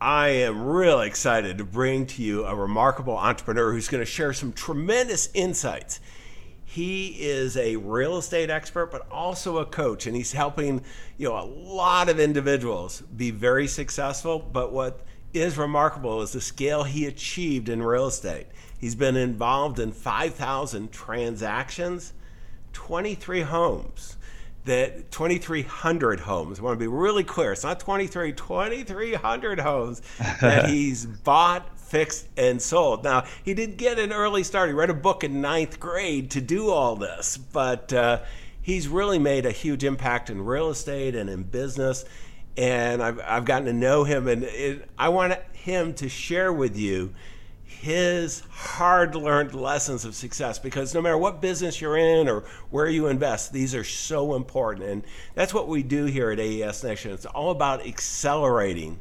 I am really excited to bring to you a remarkable entrepreneur who's going to share some tremendous insights. He is a real estate expert, but also a coach, and he's helping a lot of individuals be very successful. But what is remarkable is the scale he achieved in real estate. He's been involved in 5,000 transactions, 2,300 homes. I want to be really clear. It's not 23, 2,300 homes that he's bought, fixed, and sold. Now, he did get an early start. He read a book in 9th grade to do all this, but he's really made a huge impact in real estate and in business. And I've gotten to know him, and I want him to share with you his hard-learned lessons of success, because no matter what business you're in or where you invest, these are so important. And that's what we do here at AES Nation. It's all about accelerating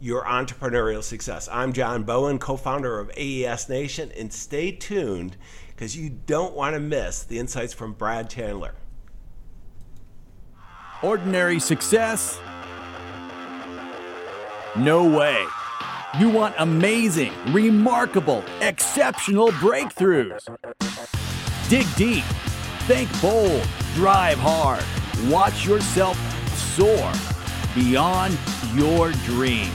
your entrepreneurial success. I'm John Bowen, co-founder of AES Nation, and stay tuned because you don't want to miss the insights from Brad Chandler. Ordinary success? No way. You want amazing, remarkable, exceptional breakthroughs. Dig deep, think bold, drive hard, watch yourself soar beyond your dreams.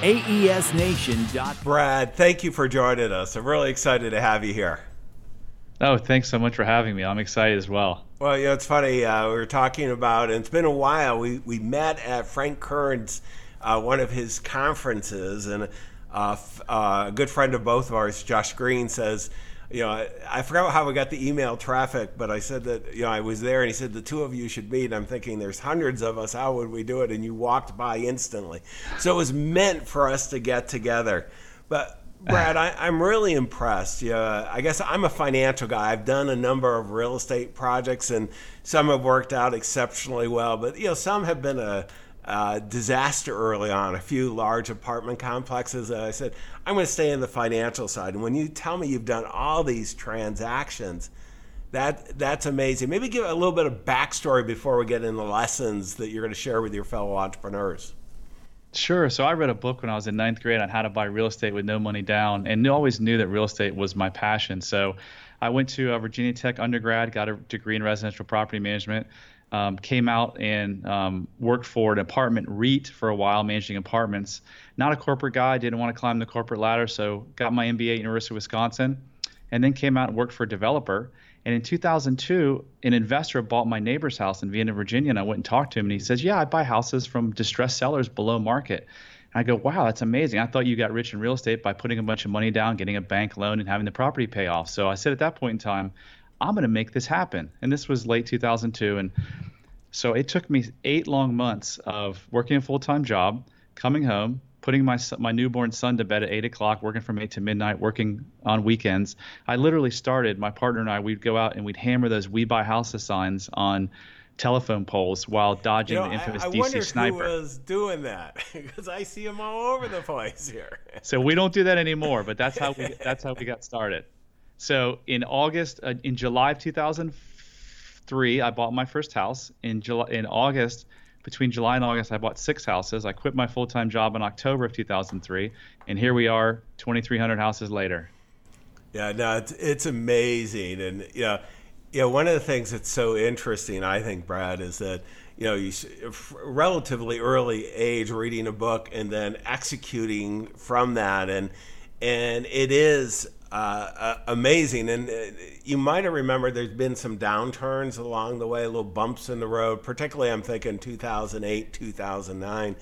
AESNation.com. Brad, thank you for joining us. I'm really excited to have you here. Oh, thanks so much for having me. I'm excited as well. Well, it's funny. We were talking about, and it's been a while, we met at Frank Kern's one of his conferences, and a good friend of both of ours, Josh Green, says, I forgot how we got the email traffic, but I said that, I was there, and he said, the two of you should meet. And I'm thinking, there's hundreds of us. How would we do it? And you walked by instantly. So it was meant for us to get together. But Brad, I'm really impressed. I guess I'm a financial guy. I've done a number of real estate projects, and some have worked out exceptionally well, but some have been a disaster early on, a few large apartment complexes. I said, I'm going to stay in the financial side. And when you tell me you've done all these transactions, that's amazing. Maybe give a little bit of backstory before we get into lessons that you're going to share with your fellow entrepreneurs. Sure. So I read a book when I was in 9th grade on how to buy real estate with no money down, and always knew that real estate was my passion. So I went to Virginia Tech undergrad, got a degree in residential property management. Came out and worked for an apartment REIT for a while, managing apartments. Not a corporate guy, didn't want to climb the corporate ladder, so got my MBA at University of Wisconsin, and then came out and worked for a developer. And in 2002, an investor bought my neighbor's house in Vienna, Virginia, and I went and talked to him, and he says, I buy houses from distressed sellers below market. And I go, wow, that's amazing. I thought you got rich in real estate by putting a bunch of money down, getting a bank loan, and having the property pay off. So I said at that point in time, I'm going to make this happen. And this was late 2002. And so it took me 8 long months of working a full-time job, coming home, putting my newborn son to bed at 8 o'clock, working from 8 to midnight, working on weekends. I literally started, my partner and I, we'd go out and we'd hammer those "We Buy Houses" signs on telephone poles while dodging the infamous DC sniper. I wonder who was doing that, because I see them all over the place here. So we don't do that anymore, but that's how we got started. So in July of 2003, I bought my first house. Between July and August, I bought 6 houses. I quit my full-time job in October of 2003, and here we are, 2,300 houses later. Yeah, no, it's amazing, and one of the things that's so interesting, I think, Brad, is that you relatively early age reading a book and then executing from that, and it is. Amazing. And you might have remembered there's been some downturns along the way, little bumps in the road, particularly I'm thinking 2008, 2009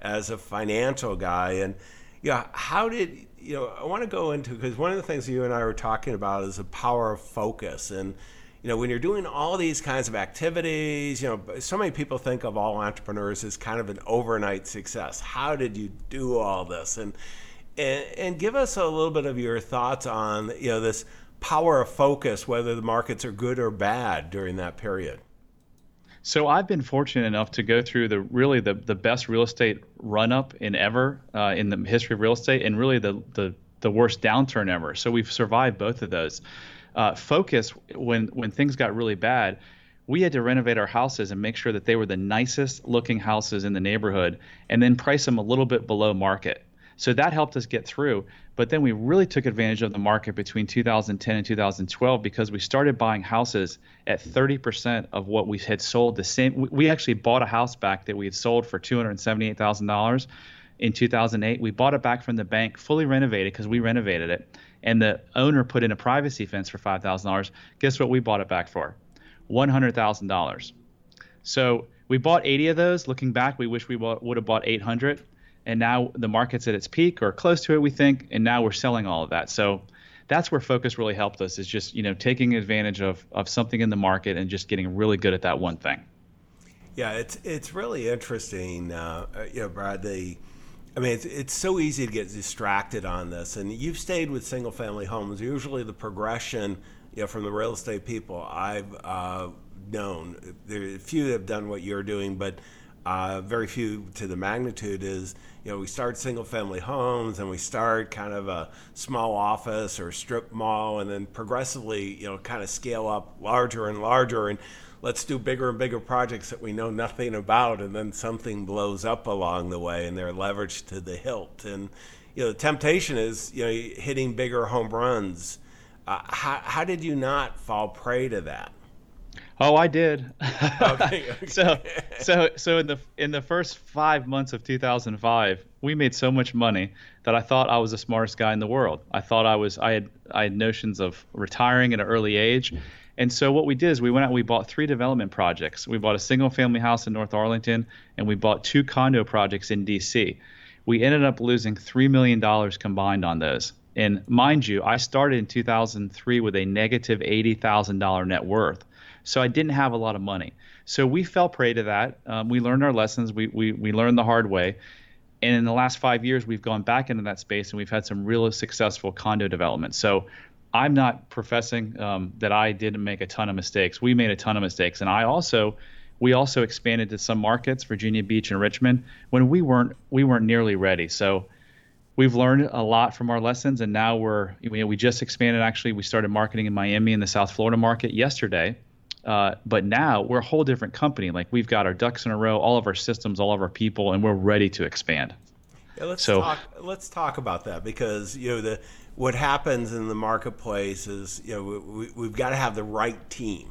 as a financial guy. And how did, I want to go into, because one of the things you and I were talking about is the power of focus. And, when you're doing all these kinds of activities, so many people think of all entrepreneurs as kind of an overnight success. How did you do all this? And give us a little bit of your thoughts on this power of focus, whether the markets are good or bad during that period. So I've been fortunate enough to go through the best real estate run-up in the history of real estate, and really the worst downturn ever. So we've survived both of those. Focus, when things got really bad, we had to renovate our houses and make sure that they were the nicest looking houses in the neighborhood and then price them a little bit below market. So that helped us get through. But then we really took advantage of the market between 2010 and 2012 because we started buying houses at 30% of what we had sold. The same, we actually bought a house back that we had sold for $278,000 in 2008. We bought it back from the bank, fully renovated because we renovated it. And the owner put in a privacy fence for $5,000. Guess what we bought it back for? $100,000. So we bought 80 of those. Looking back, we wish we would have bought 800. And now the market's at its peak or close to it, we think, and now we're selling all of that. So that's where focus really helped us, is just, you know, taking advantage of something in the market and just getting really good at that one thing. Yeah, it's really interesting, you know, Brad. I mean, it's so easy to get distracted on this. And you've stayed with single-family homes. Usually the progression, you know, from the real estate people I've known, there are a few that have done what you're doing, but very few to the magnitude is, you know, we start single family homes and we start kind of a small office or strip mall and then progressively, you know, kind of scale up larger and larger and let's do bigger and bigger projects that we know nothing about, and then something blows up along the way and they're leveraged to the hilt. And, you know, the temptation is, you know, hitting bigger home runs. How did you not fall prey to that? Oh, I did. Okay. So in the first 5 months of 2005, we made so much money that I thought I was the smartest guy in the world. I thought I had notions of retiring at an early age. And so what we did is we went out and we bought 3 development projects. We bought a single family house in North Arlington and we bought 2 condo projects in DC. We ended up losing $3 million combined on those. And mind you, I started in 2003 with a negative $80,000 net worth. So I didn't have a lot of money. So we fell prey to that. We learned our lessons. We learned the hard way. And in the last 5 years, we've gone back into that space and we've had some really successful condo developments. So I'm not professing that I didn't make a ton of mistakes. We made a ton of mistakes. And we also expanded to some markets, Virginia Beach and Richmond, when we weren't nearly ready. So we've learned a lot from our lessons. And now we just expanded. Actually, we started marketing in Miami in the South Florida market yesterday. But now we're a whole different company. Like, we've got our ducks in a row, all of our systems, all of our people, and we're ready to expand. Yeah, let's talk about that, because, you know, what happens in the marketplace is, you know, we've got to have the right team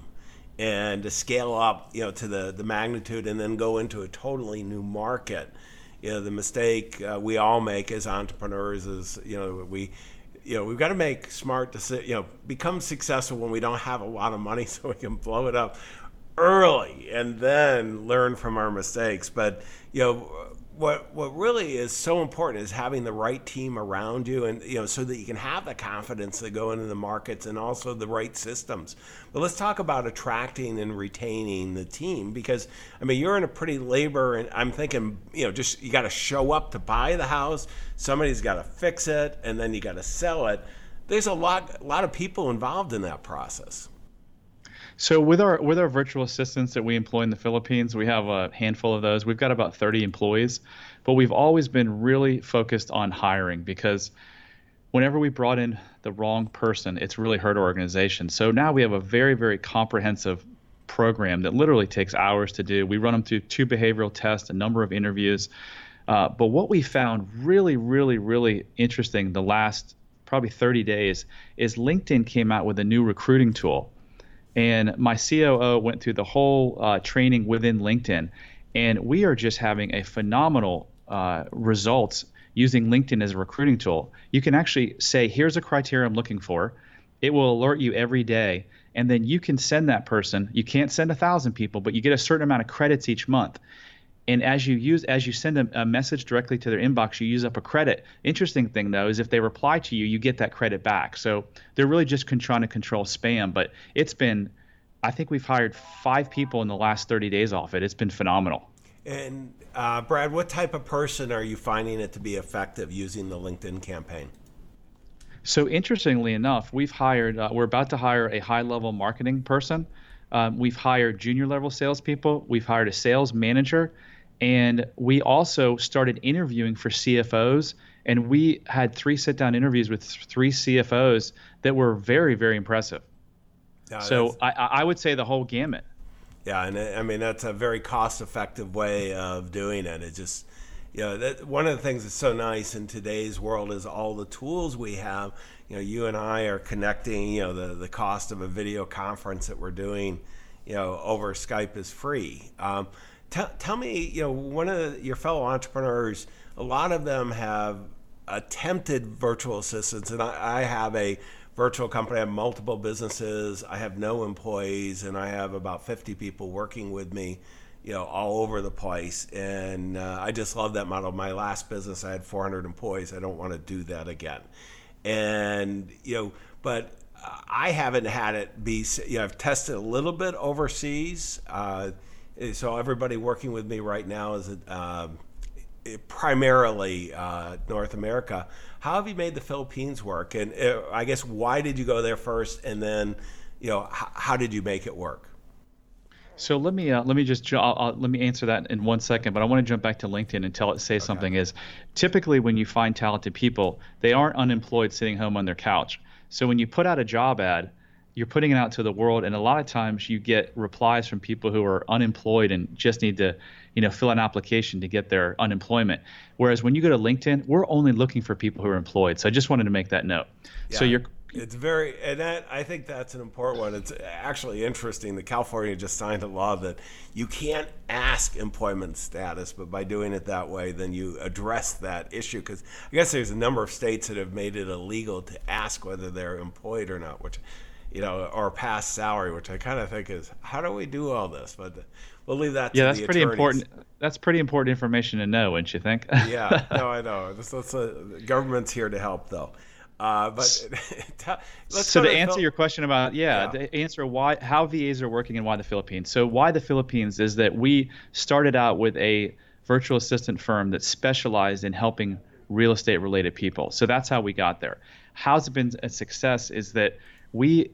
and to scale up, you know, to the magnitude and then go into a totally new market. You know, the mistake we all make as entrepreneurs is, you know, we've got to make smart decisions, you know, become successful when we don't have a lot of money so we can blow it up early and then learn from our mistakes. But, you know, what really is so important is having the right team around you, and, you know, so that you can have the confidence to go into the markets and also the right systems. But let's talk about attracting and retaining the team, because, I mean, you're in a pretty labor, and I'm thinking, you know, just, you got to show up to buy the house. Somebody's got to fix it, and then you got to sell it. There's a lot of people involved in that process. So with our virtual assistants that we employ in the Philippines, we have a handful of those. We've got about 30 employees, but we've always been really focused on hiring, because whenever we brought in the wrong person, it's really hurt our organization. So now we have a very, very comprehensive program that literally takes hours to do. We run them through 2 behavioral tests, a number of interviews. But what we found really, really, really interesting the last probably 30 days is LinkedIn came out with a new recruiting tool. And my COO went through the whole training within LinkedIn, and we are just having a phenomenal results using LinkedIn as a recruiting tool. You can actually say, here's a criteria I'm looking for. It will alert you every day, and then you can send that person. You can't send 1,000 people, but you get a certain amount of credits each month. And as you send a message directly to their inbox, you use up a credit. Interesting thing, though, is if they reply to you, you get that credit back. So they're really just trying to control spam. But it's been, I think we've hired 5 people in the last 30 days off it. It's been phenomenal. And Brad, what type of person are you finding it to be effective using the LinkedIn campaign? So interestingly enough, we're about to hire a high-level marketing person. We've hired junior-level salespeople. We've hired a sales manager. And we also started interviewing for CFOs. And we had 3 sit-down interviews with 3 CFOs that were very, very impressive. So I would say the whole gamut. Yeah, and I mean, that's a very cost-effective way of doing it. It just, you know, that, one of the things that's so nice in today's world is all the tools we have. You know, you and I are connecting, you know, the cost of a video conference that we're doing, you know, over Skype is free. Tell me, you know, one of your fellow entrepreneurs, a lot of them have attempted virtual assistants, and I have a virtual company, I have multiple businesses, I have no employees, and I have about 50 people working with me, you know, all over the place. And I just love that model. My last business, I had 400 employees. I don't want to do that again. And, you know, but I haven't had it be, you know, I've tested a little bit overseas. So everybody working with me right now is primarily North America. How have you made the Philippines work? And I guess, why did you go there first? And then, you know, how did you make it work? So let me answer that in 1 second, but I want to jump back to LinkedIn and something is, typically when you find talented people, they aren't unemployed sitting home on their couch. So when you put out a job ad, you're putting it out to the world, and a lot of times you get replies from people who are unemployed and just need to, you know, fill an application to get their unemployment. Whereas when you go to LinkedIn, we're only looking for people who are employed. So I just wanted to make that note. Yeah. So I think that's an important one. It's actually interesting that California just signed a law that you can't ask employment status, but by doing it that way, then you address that issue. Because I guess there's a number of states that have made it illegal to ask whether they're employed or not, which, you know, or past salary, which I kind of think is, how do we do all this? But we'll leave that to the attorneys. Yeah, that's pretty important. That's pretty important information to know, wouldn't you think? Yeah, no, I know. The government's here to help, though. Your question about, to answer how VAs are working and why the Philippines. So why the Philippines is that we started out with a virtual assistant firm that specialized in helping real estate related people. So that's how we got there. How's it been a success is that we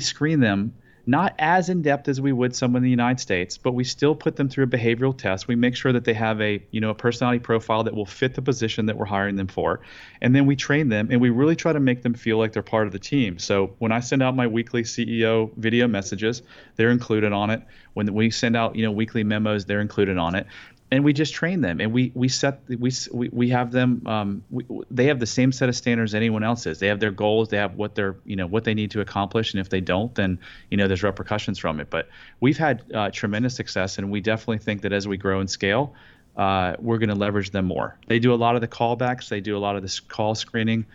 screen them not as in depth as we would someone in the United States, but we still put them through a behavioral test. We make sure that they have a personality profile that will fit the position that we're hiring them for. And then we train them, and we really try to make them feel like they're part of the team. So when I send out my weekly CEO video messages, they're included on it. When we send out, you know, weekly memos, they're included on it. And we just train them, and we have them. They have the same set of standards anyone else is. They have their goals. They have what they need to accomplish. And if they don't, then, you know, there's repercussions from it. But we've had tremendous success, and we definitely think that as we grow and scale, we're going to leverage them more. They do a lot of the callbacks. They do a lot of this call screening.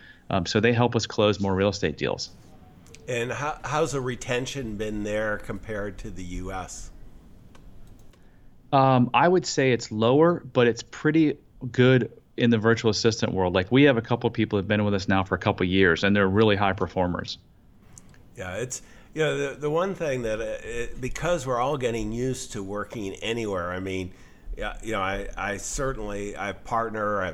So they help us close more real estate deals. And how's the retention been there compared to the U.S.? I would say it's lower, but it's pretty good in the virtual assistant world. Like, we have a couple of people who've been with us now for a couple of years, and they're really high performers. Yeah, it's, you know, the one thing that because we're all getting used to working anywhere. I mean, you know, I have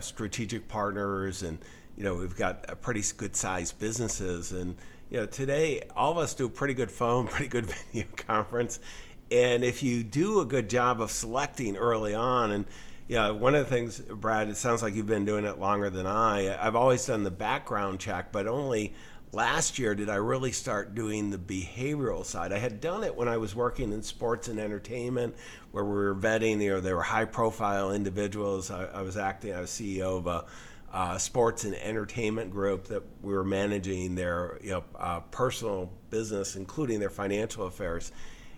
strategic partners, and, you know, we've got a pretty good sized businesses, and, you know, today all of us do a pretty good phone, pretty good video conference. And if you do a good job of selecting early on, and, you know, one of the things, Brad, it sounds like you've been doing it longer than I've always done the background check, but only last year did I really start doing the behavioral side. I had done it when I was working in sports and entertainment, where we were vetting, you know, they were high profile individuals. I was CEO of a sports and entertainment group that we were managing their, you know, personal business, including their financial affairs.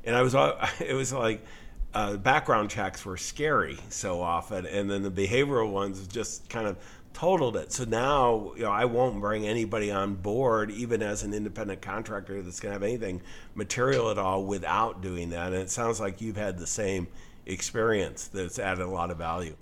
And it was like background checks were scary so often, and then the behavioral ones just kind of totaled it. So now, you know, I won't bring anybody on board, even as an independent contractor, that's going to have anything material at all without doing that. And it sounds like you've had the same experience that's added a lot of value.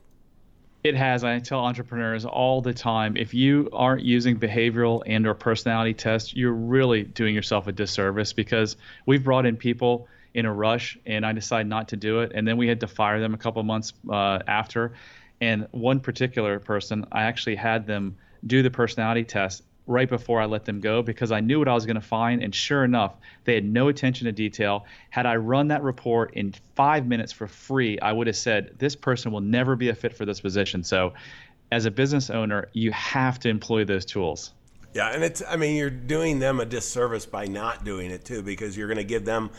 It has. I tell entrepreneurs all the time, if you aren't using behavioral and or personality tests, you're really doing yourself a disservice, because we've brought in people in a rush, and I decided not to do it. And then we had to fire them a couple months after. And one particular person, I actually had them do the personality test right before I let them go, because I knew what I was going to find. And sure enough, they had no attention to detail. Had I run that report in 5 minutes for free, I would have said, this person will never be a fit for this position. So as a business owner, you have to employ those tools. Yeah. And you're doing them a disservice by not doing it too, because you're going to give them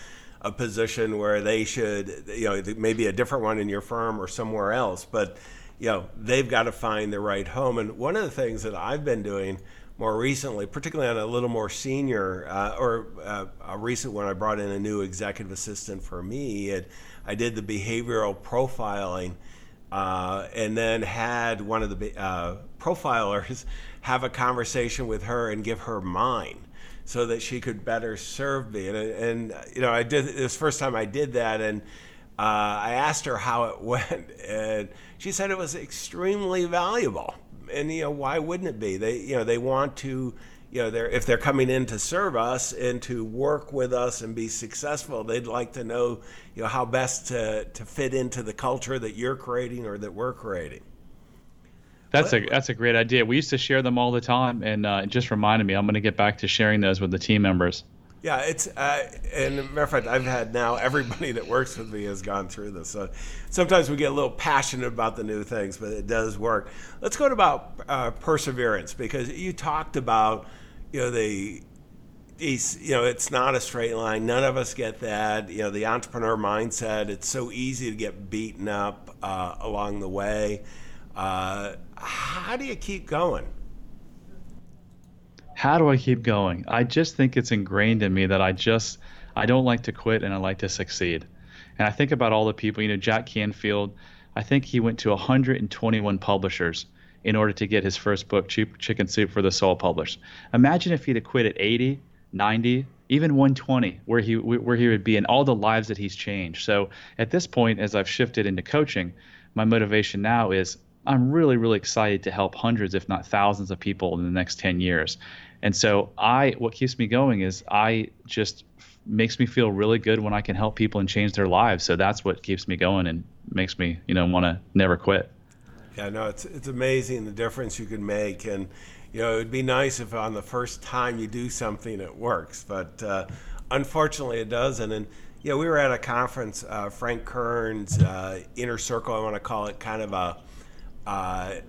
a position where they should, you know, maybe a different one in your firm or somewhere else, but, you know, they've got to find the right home. And one of the things that I've been doing more recently, particularly on a little more senior, a recent one, I brought in a new executive assistant for me, and I did the behavioral profiling, and then had one of the profilers have a conversation with her and give her mine so that she could better serve me. And you know, I did this first time I did that, and I asked her how it went, and she said it was extremely valuable. And you know, why wouldn't it be? They, you know, they want to, you know, they're, if they're coming in to serve us and to work with us and be successful, they'd like to know, you know, how best to fit into the culture that you're creating or that we're creating. That's a great idea. We used to share them all the time, and it just reminded me. I'm going to get back to sharing those with the team members. Yeah, it's and as a matter of fact, I've had now everybody that works with me has gone through this. So sometimes we get a little passionate about the new things, but it does work. Let's go to about perseverance, because you talked about, you know, it's not a straight line. None of us get that. You know, the entrepreneur mindset. It's so easy to get beaten up along the way. How do you keep going? How do I keep going? I just think it's ingrained in me that I don't like to quit, and I like to succeed. And I think about all the people, you know, Jack Canfield, I think he went to 121 publishers in order to get his first book, Chicken Soup for the Soul, published. Imagine if he'd have quit at 80, 90, even 120, where he would be, and all the lives that he's changed. So at this point, as I've shifted into coaching, my motivation now is I'm really, really excited to help hundreds, if not thousands, of people in the next 10 years. And so what keeps me going is makes me feel really good when I can help people and change their lives. So that's what keeps me going and makes me, you know, want to never quit. Yeah, no, it's amazing the difference you can make. And, you know, it'd be nice if on the first time you do something, it works. But unfortunately, it doesn't. And, you know, we were at a conference, Frank Kern's Inner Circle, I want to call it, kind of a,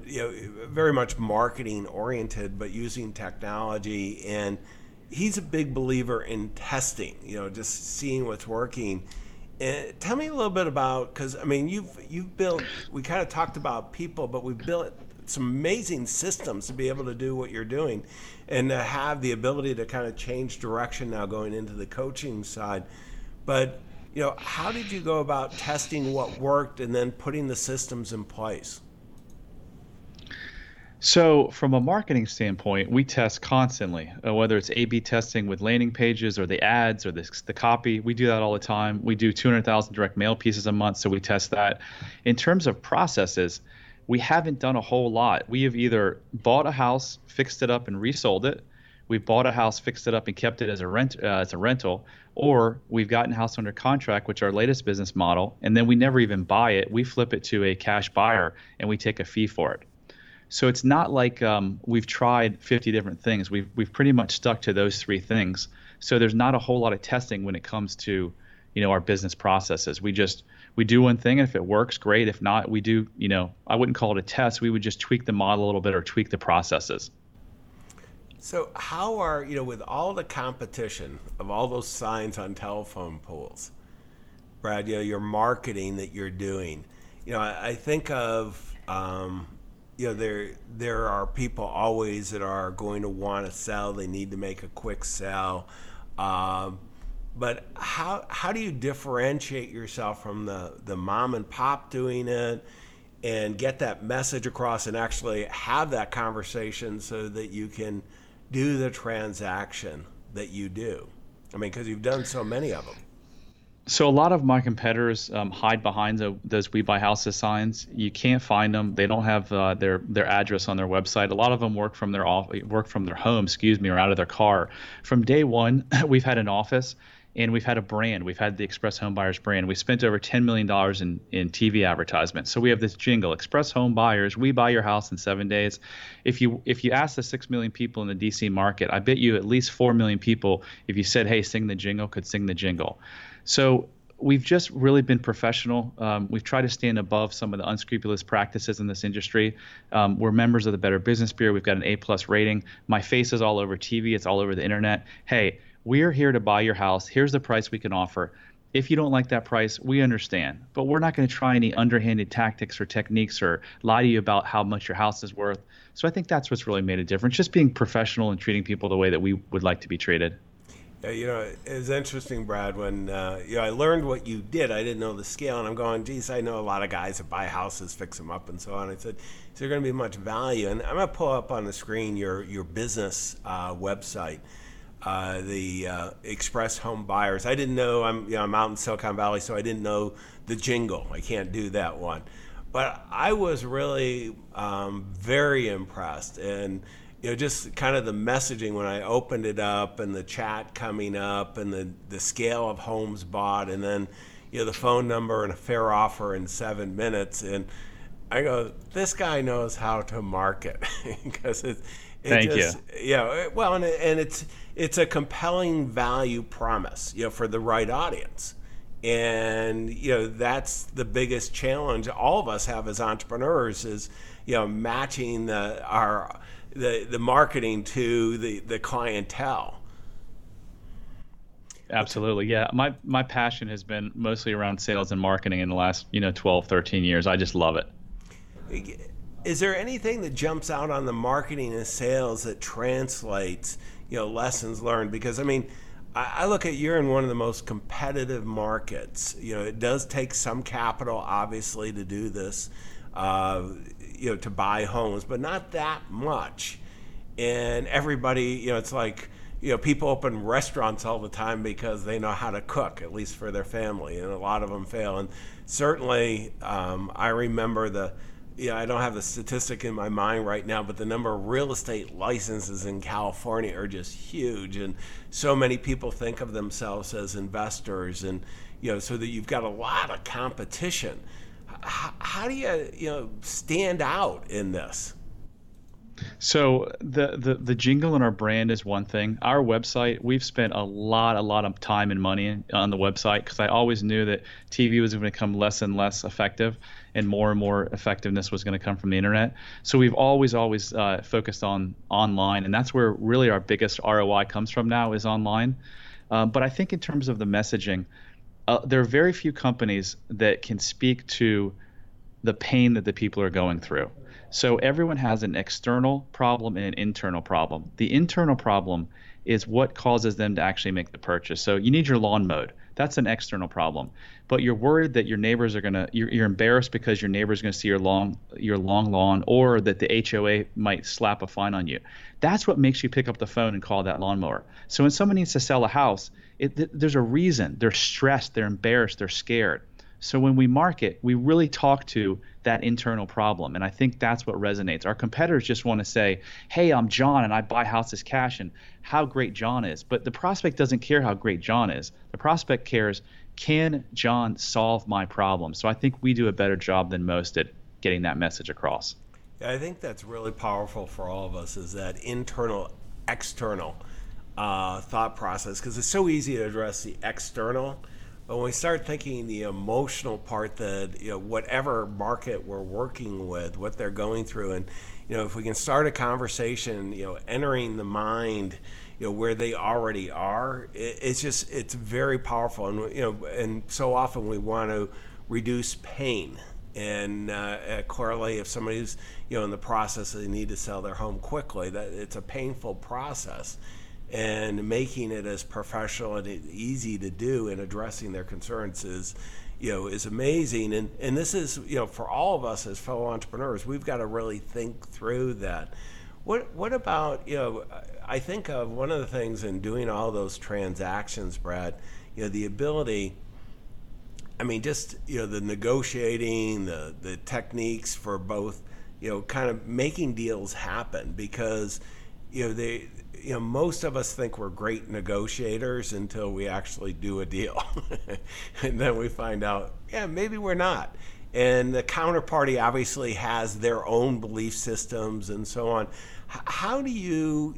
you know, very much marketing oriented, but using technology. And he's a big believer in testing, you know, just seeing what's working. And tell me a little bit about, because I mean, you've built, we kind of talked about people, but we've built some amazing systems to be able to do what you're doing and to have the ability to kind of change direction now going into the coaching side. But, you know, how did you go about testing what worked and then putting the systems in place? So from a marketing standpoint, we test constantly, whether it's A/B testing with landing pages or the ads or the copy. We do that all the time. We do 200,000 direct mail pieces a month, so we test that. In terms of processes, we haven't done a whole lot. We have either bought a house, fixed it up, and resold it. We've bought a house, fixed it up, and kept it as a rental, or we've gotten a house under contract, which is our latest business model, and then we never even buy it. We flip it to a cash buyer, and we take a fee for it. So it's not like we've tried 50 different things. We've pretty much stuck to those three things. So there's not a whole lot of testing when it comes to, you know, our business processes. We do one thing, and if it works, great. If not, we do, you know, I wouldn't call it a test. We would just tweak the model a little bit or tweak the processes. So how are, you know, with all the competition of all those signs on telephone poles, Brad, you know, your marketing that you're doing, you know, I think of, you know, there are people always that are going to want to sell. They need to make a quick sell. But how do you differentiate yourself from the mom and pop doing it and get that message across and actually have that conversation so that you can do the transaction that you do? I mean, because you've done so many of them. So a lot of my competitors hide behind those "We Buy Houses" signs. You can't find them. They don't have their address on their website. A lot of them work from their home, or out of their car. From day one, we've had an office, and we've had a brand. We've had the Express Home Buyers brand. We spent over $10 million in TV advertisements. So we have this jingle: Express Home Buyers, we buy your house in 7 days. If you ask the 6 million people in the DC market, I bet you at least 4 million people, if you said, "Hey, sing the jingle," could sing the jingle. So we've just really been professional. We've tried to stand above some of the unscrupulous practices in this industry. We're members of the Better Business Bureau. We've got an A+ rating. My face is all over TV. It's all over the internet. Hey, we're here to buy your house. Here's the price we can offer. If you don't like that price, we understand, but we're not going to try any underhanded tactics or techniques or lie to you about how much your house is worth. So I think that's what's really made a difference, just being professional and treating people the way that we would like to be treated. Yeah, you know, it's interesting, Brad, when I learned what you did. I didn't know the scale, and I'm going, geez, I know a lot of guys that buy houses, fix them up, and so on. I said, is there going to be much value? And I'm going to pull up on the screen your business website. The Express Home Buyers. I didn't know, I'm out in Silicon Valley, so I didn't know the jingle. I can't do that one. But I was really very impressed. And just kind of the messaging when I opened it up and the chat coming up and the scale of homes bought and then the phone number and a fair offer in 7 minutes. And I go, this guy knows how to market because Thank you. Yeah, well, and it's a compelling value promise, for the right audience. And, that's the biggest challenge all of us have as entrepreneurs is, matching the marketing to the clientele. Absolutely. Yeah. My passion has been mostly around sales and marketing in the last, 12, 13 years. I just love it. Is there anything that jumps out on the marketing and sales that translates, lessons learned? Because, I look at you're in one of the most competitive markets. It does take some capital, obviously, to do this, to buy homes, but not that much. And everybody, it's like, people open restaurants all the time because they know how to cook, at least for their family, and a lot of them fail. And certainly, I remember I don't have the statistic in my mind right now, but the number of real estate licenses in California are just huge. And so many people think of themselves as investors. And, so that you've got a lot of competition. How do you, stand out in this? So the jingle and our brand is one thing. Our website, we've spent a lot of time and money on the website because I always knew that TV was going to become less and less effective and more effectiveness was going to come from the internet. So we've always focused on online, and that's where really our biggest ROI comes from now is online. But I think in terms of the messaging, there are very few companies that can speak to the pain that the people are going through. So everyone has an external problem and an internal problem. The internal problem is what causes them to actually make the purchase. So you need your lawn mowed. That's an external problem. But you're worried that your neighbors are you're embarrassed because your neighbor's going to see your long lawn, or that the HOA might slap a fine on you. That's what makes you pick up the phone and call that lawnmower. So when someone needs to sell a house, there's a reason. They're stressed, they're embarrassed, they're scared. So when we market, we really talk to that internal problem. And I think that's what resonates. Our competitors just want to say, hey, I'm John and I buy houses cash and how great John is. But the prospect doesn't care how great John is. The prospect cares, can John solve my problem? So I think we do a better job than most at getting that message across. Yeah, I think that's really powerful for all of us is that internal, external thought process, because it's so easy to address the external. But when we start thinking the emotional part that, whatever market we're working with, what they're going through, and, if we can start a conversation, entering the mind, where they already are, it's very powerful. And, and so often we want to reduce pain and correlate if somebody's, in the process they need to sell their home quickly, that it's a painful process. And making it as professional and easy to do in addressing their concerns is amazing. And this is, for all of us as fellow entrepreneurs, we've got to really think through that. What about, I think of one of the things in doing all those transactions, Brad, the ability, the negotiating, the techniques for both, kind of making deals happen because, most of us think we're great negotiators until we actually do a deal. And then we find out, maybe we're not. And the counterparty obviously has their own belief systems and so on. How do you,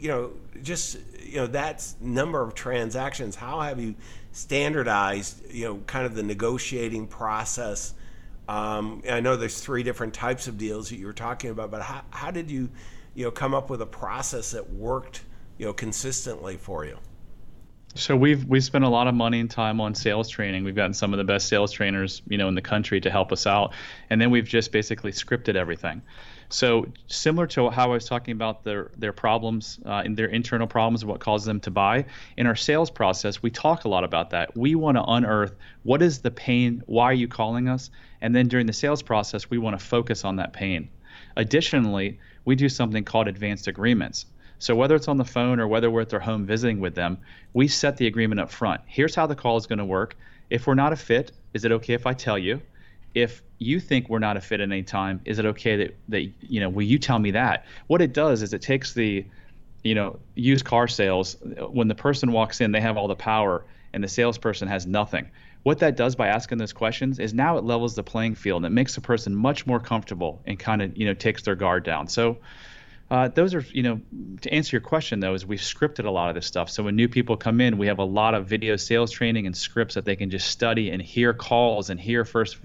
that number of transactions, how have you standardized, kind of the negotiating process? I know there's 3 different types of deals that you were talking about, but how did you, come up with a process that worked consistently for you? So we've spent a lot of money and time on sales training. We've gotten some of the best sales trainers, you know, in the country to help us out. And then we've just basically scripted everything. So similar to how I was talking about their problems, and their internal problems, what causes them to buy, in our sales process, we talk a lot about that. We want to unearth what is the pain, why are you calling us? And then during the sales process, we want to focus on that pain. Additionally, we do something called advanced agreements. So whether it's on the phone or whether we're at their home visiting with them, we set the agreement up front. Here's how the call is going to work. If we're not a fit, is it okay if I tell you? If you think we're not a fit at any time, is it okay that you know, will you tell me that? What it does is it takes the, you know, used car sales. When the person walks in, they have all the power and the salesperson has nothing. What that does by asking those questions is now it levels the playing field and it makes the person much more comfortable and kind of, you know, takes their guard down. So those are, you know, to answer your question, though, is we've scripted a lot of this stuff. So when new people come in, we have a lot of video sales training and scripts that they can just study and hear calls and hear first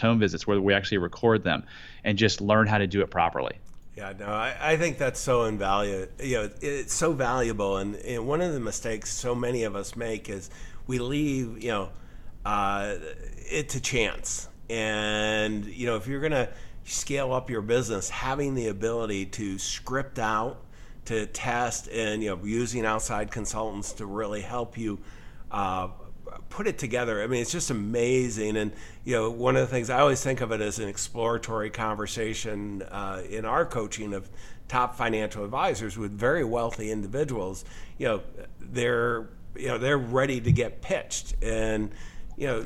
home visits where we actually record them and just learn how to do it properly. Yeah, no, I think that's so invaluable. You know, it's so valuable. And one of the mistakes so many of us make is we leave, you know, it to chance. And, you know, if you're going to scale up your business, having the ability to script out, to test, and, you know, using outside consultants to really help you put it together. I mean, it's just amazing. And, you know, one of the things I always think of it as an exploratory conversation in our coaching of top financial advisors with very wealthy individuals. You know, they're ready to get pitched, and, you know,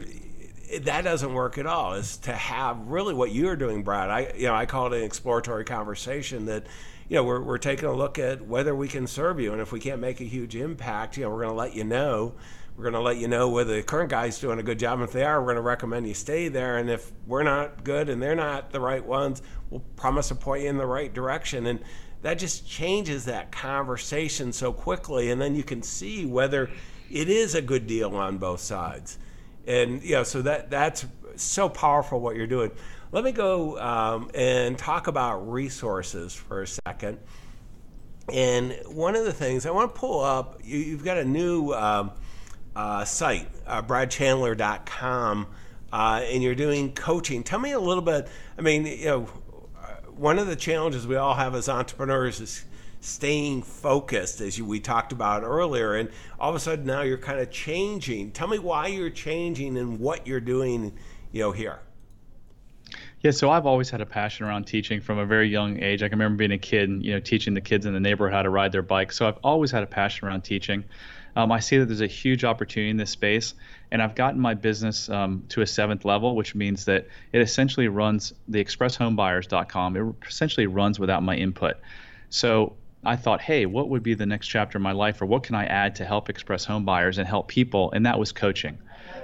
that doesn't work at all, is to have really what you're doing, Brad. I call it an exploratory conversation that, you know, we're taking a look at whether we can serve you. And if we can't make a huge impact, you know, we're going to let you know. We're going to let you know whether the current guy's doing a good job. And if they are, we're going to recommend you stay there. And if we're not good and they're not the right ones, we'll promise to point you in the right direction. And that just changes that conversation so quickly. And then you can see whether it is a good deal on both sides. And, you know, so that's so powerful what you're doing. Let me go and talk about resources for a second. And one of the things I want to pull up, you've got a new site, bradchandler.com, and you're doing coaching. Tell me a little bit. I mean, you know, one of the challenges we all have as entrepreneurs is staying focused, as we talked about earlier, and all of a sudden now you're kind of changing. Tell me why you're changing and what you're doing, you know, here. Yeah, so I've always had a passion around teaching from a very young age. I can remember being a kid and, you know, teaching the kids in the neighborhood how to ride their bike. So I've always had a passion around teaching. I see that there's a huge opportunity in this space, and I've gotten my business to a 7th level, which means that it essentially runs the ExpressHomeBuyers.com. It essentially runs without my input. So I thought, hey, what would be the next chapter in my life, or what can I add to help Express Home Buyers and help people? And that was coaching.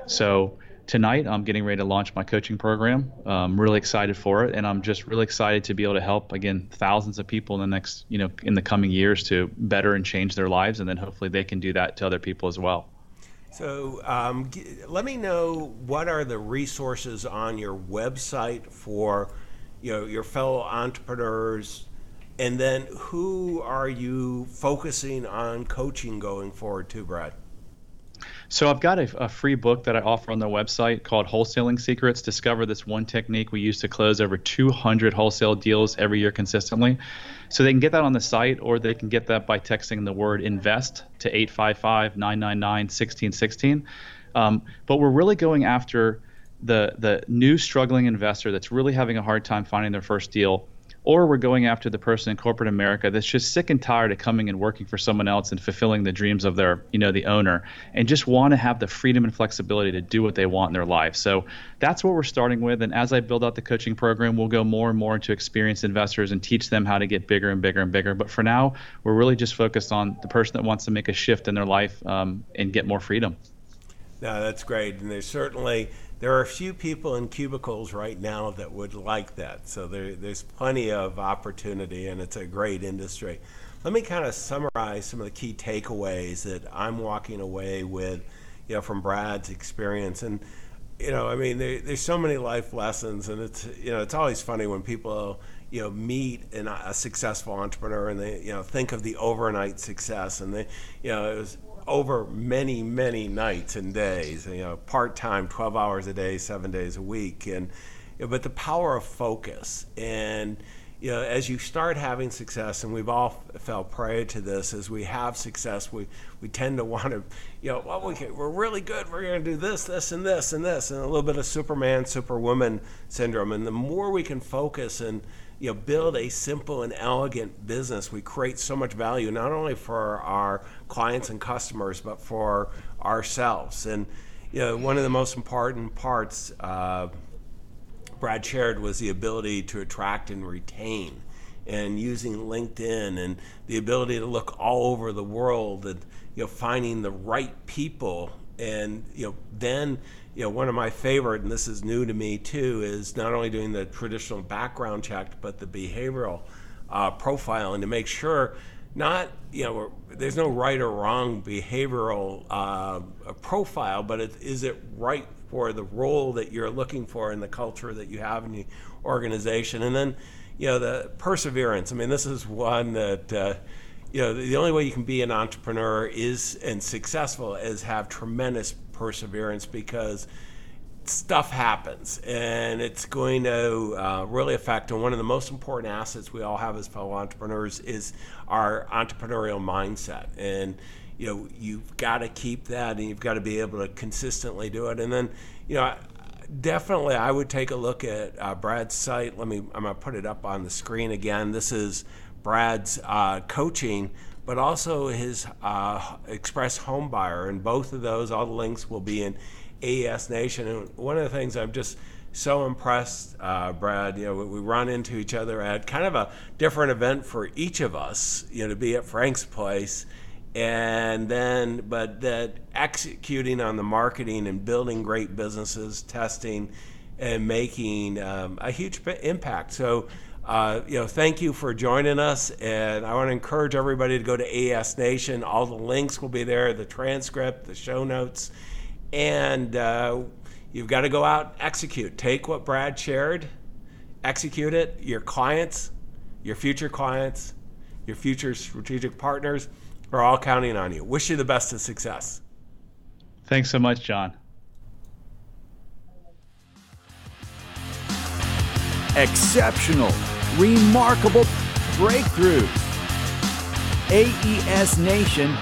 So tonight I'm getting ready to launch my coaching program. I'm really excited for it, and I'm just really excited to be able to help, again, thousands of people in the next, you know, in the coming years to better and change their lives, and then hopefully they can do that to other people as well. So let me know, what are the resources on your website for, you know, your fellow entrepreneurs? And then who are you focusing on coaching going forward too, Brad? So I've got a free book that I offer on the website called Wholesaling Secrets. Discover this one technique we use to close over 200 wholesale deals every year consistently. So they can get that on the site, or they can get that by texting the word INVEST to 855-999-1616. But we're really going after the new struggling investor that's really having a hard time finding their first deal, or we're going after the person in corporate America that's just sick and tired of coming and working for someone else and fulfilling the dreams of their, you know, the owner, and just want to have the freedom and flexibility to do what they want in their life. So that's what we're starting with. And as I build out the coaching program, we'll go more and more into experienced investors and teach them how to get bigger and bigger and bigger. But for now, we're really just focused on the person that wants to make a shift in their life and get more freedom. No, that's great. And there's certainly, there are a few people in cubicles right now that would like that. So there's plenty of opportunity, and it's a great industry. Let me kind of summarize some of the key takeaways that I'm walking away with, you know, from Brad's experience. And, you know, I mean, there's so many life lessons, and it's, you know, it's always funny when people, you know, meet a successful entrepreneur and they, you know, think of the overnight success, and they, you know, it was over many, many nights and days, part-time, 12 hours a day, 7 days a week. And but the power of focus, and as you start having success, and we've all fell prey to this, as we have success, we tend to want to, we're really good, we're going to do this, this, and this, and this, and a little bit of Superman, Superwoman syndrome. And the more we can focus and build a simple and elegant business, we create so much value, not only for our clients and customers, but for ourselves. And one of the most important parts Brad shared was the ability to attract and retain, and using LinkedIn and the ability to look all over the world and finding the right people. And then one of my favorite, and this is new to me too, is not only doing the traditional background check, but the behavioral profiling to make sure not, there's no right or wrong behavioral profile, but is it right for the role that you're looking for and the culture that you have in the organization. And then, the perseverance. I mean, this is one that, the only way you can be an entrepreneur is and successful is have tremendous perseverance, because stuff happens and it's going to really affect. And one of the most important assets we all have as fellow entrepreneurs is our entrepreneurial mindset. And you've got to keep that, and you've got to be able to consistently do it. And then, definitely I would take a look at Brad's site. I'm going to put it up on the screen again. This is Brad's coaching, but also his Express Home Buyer. And both of those, all the links will be in AES Nation. And one of the things I'm just so impressed, Brad, we run into each other at kind of a different event for each of us, to be at Frank's place. And then, but that executing on the marketing and building great businesses, testing and making a huge impact. So, thank you for joining us. And I want to encourage everybody to go to AES Nation. All the links will be there, the transcript, the show notes. And you've got to go out and execute. Take what Brad shared, execute it. Your clients, your future clients, your future strategic partners, we're all counting on you. Wish you the best of success. Thanks so much, John. Exceptional, remarkable breakthrough. AESNation.com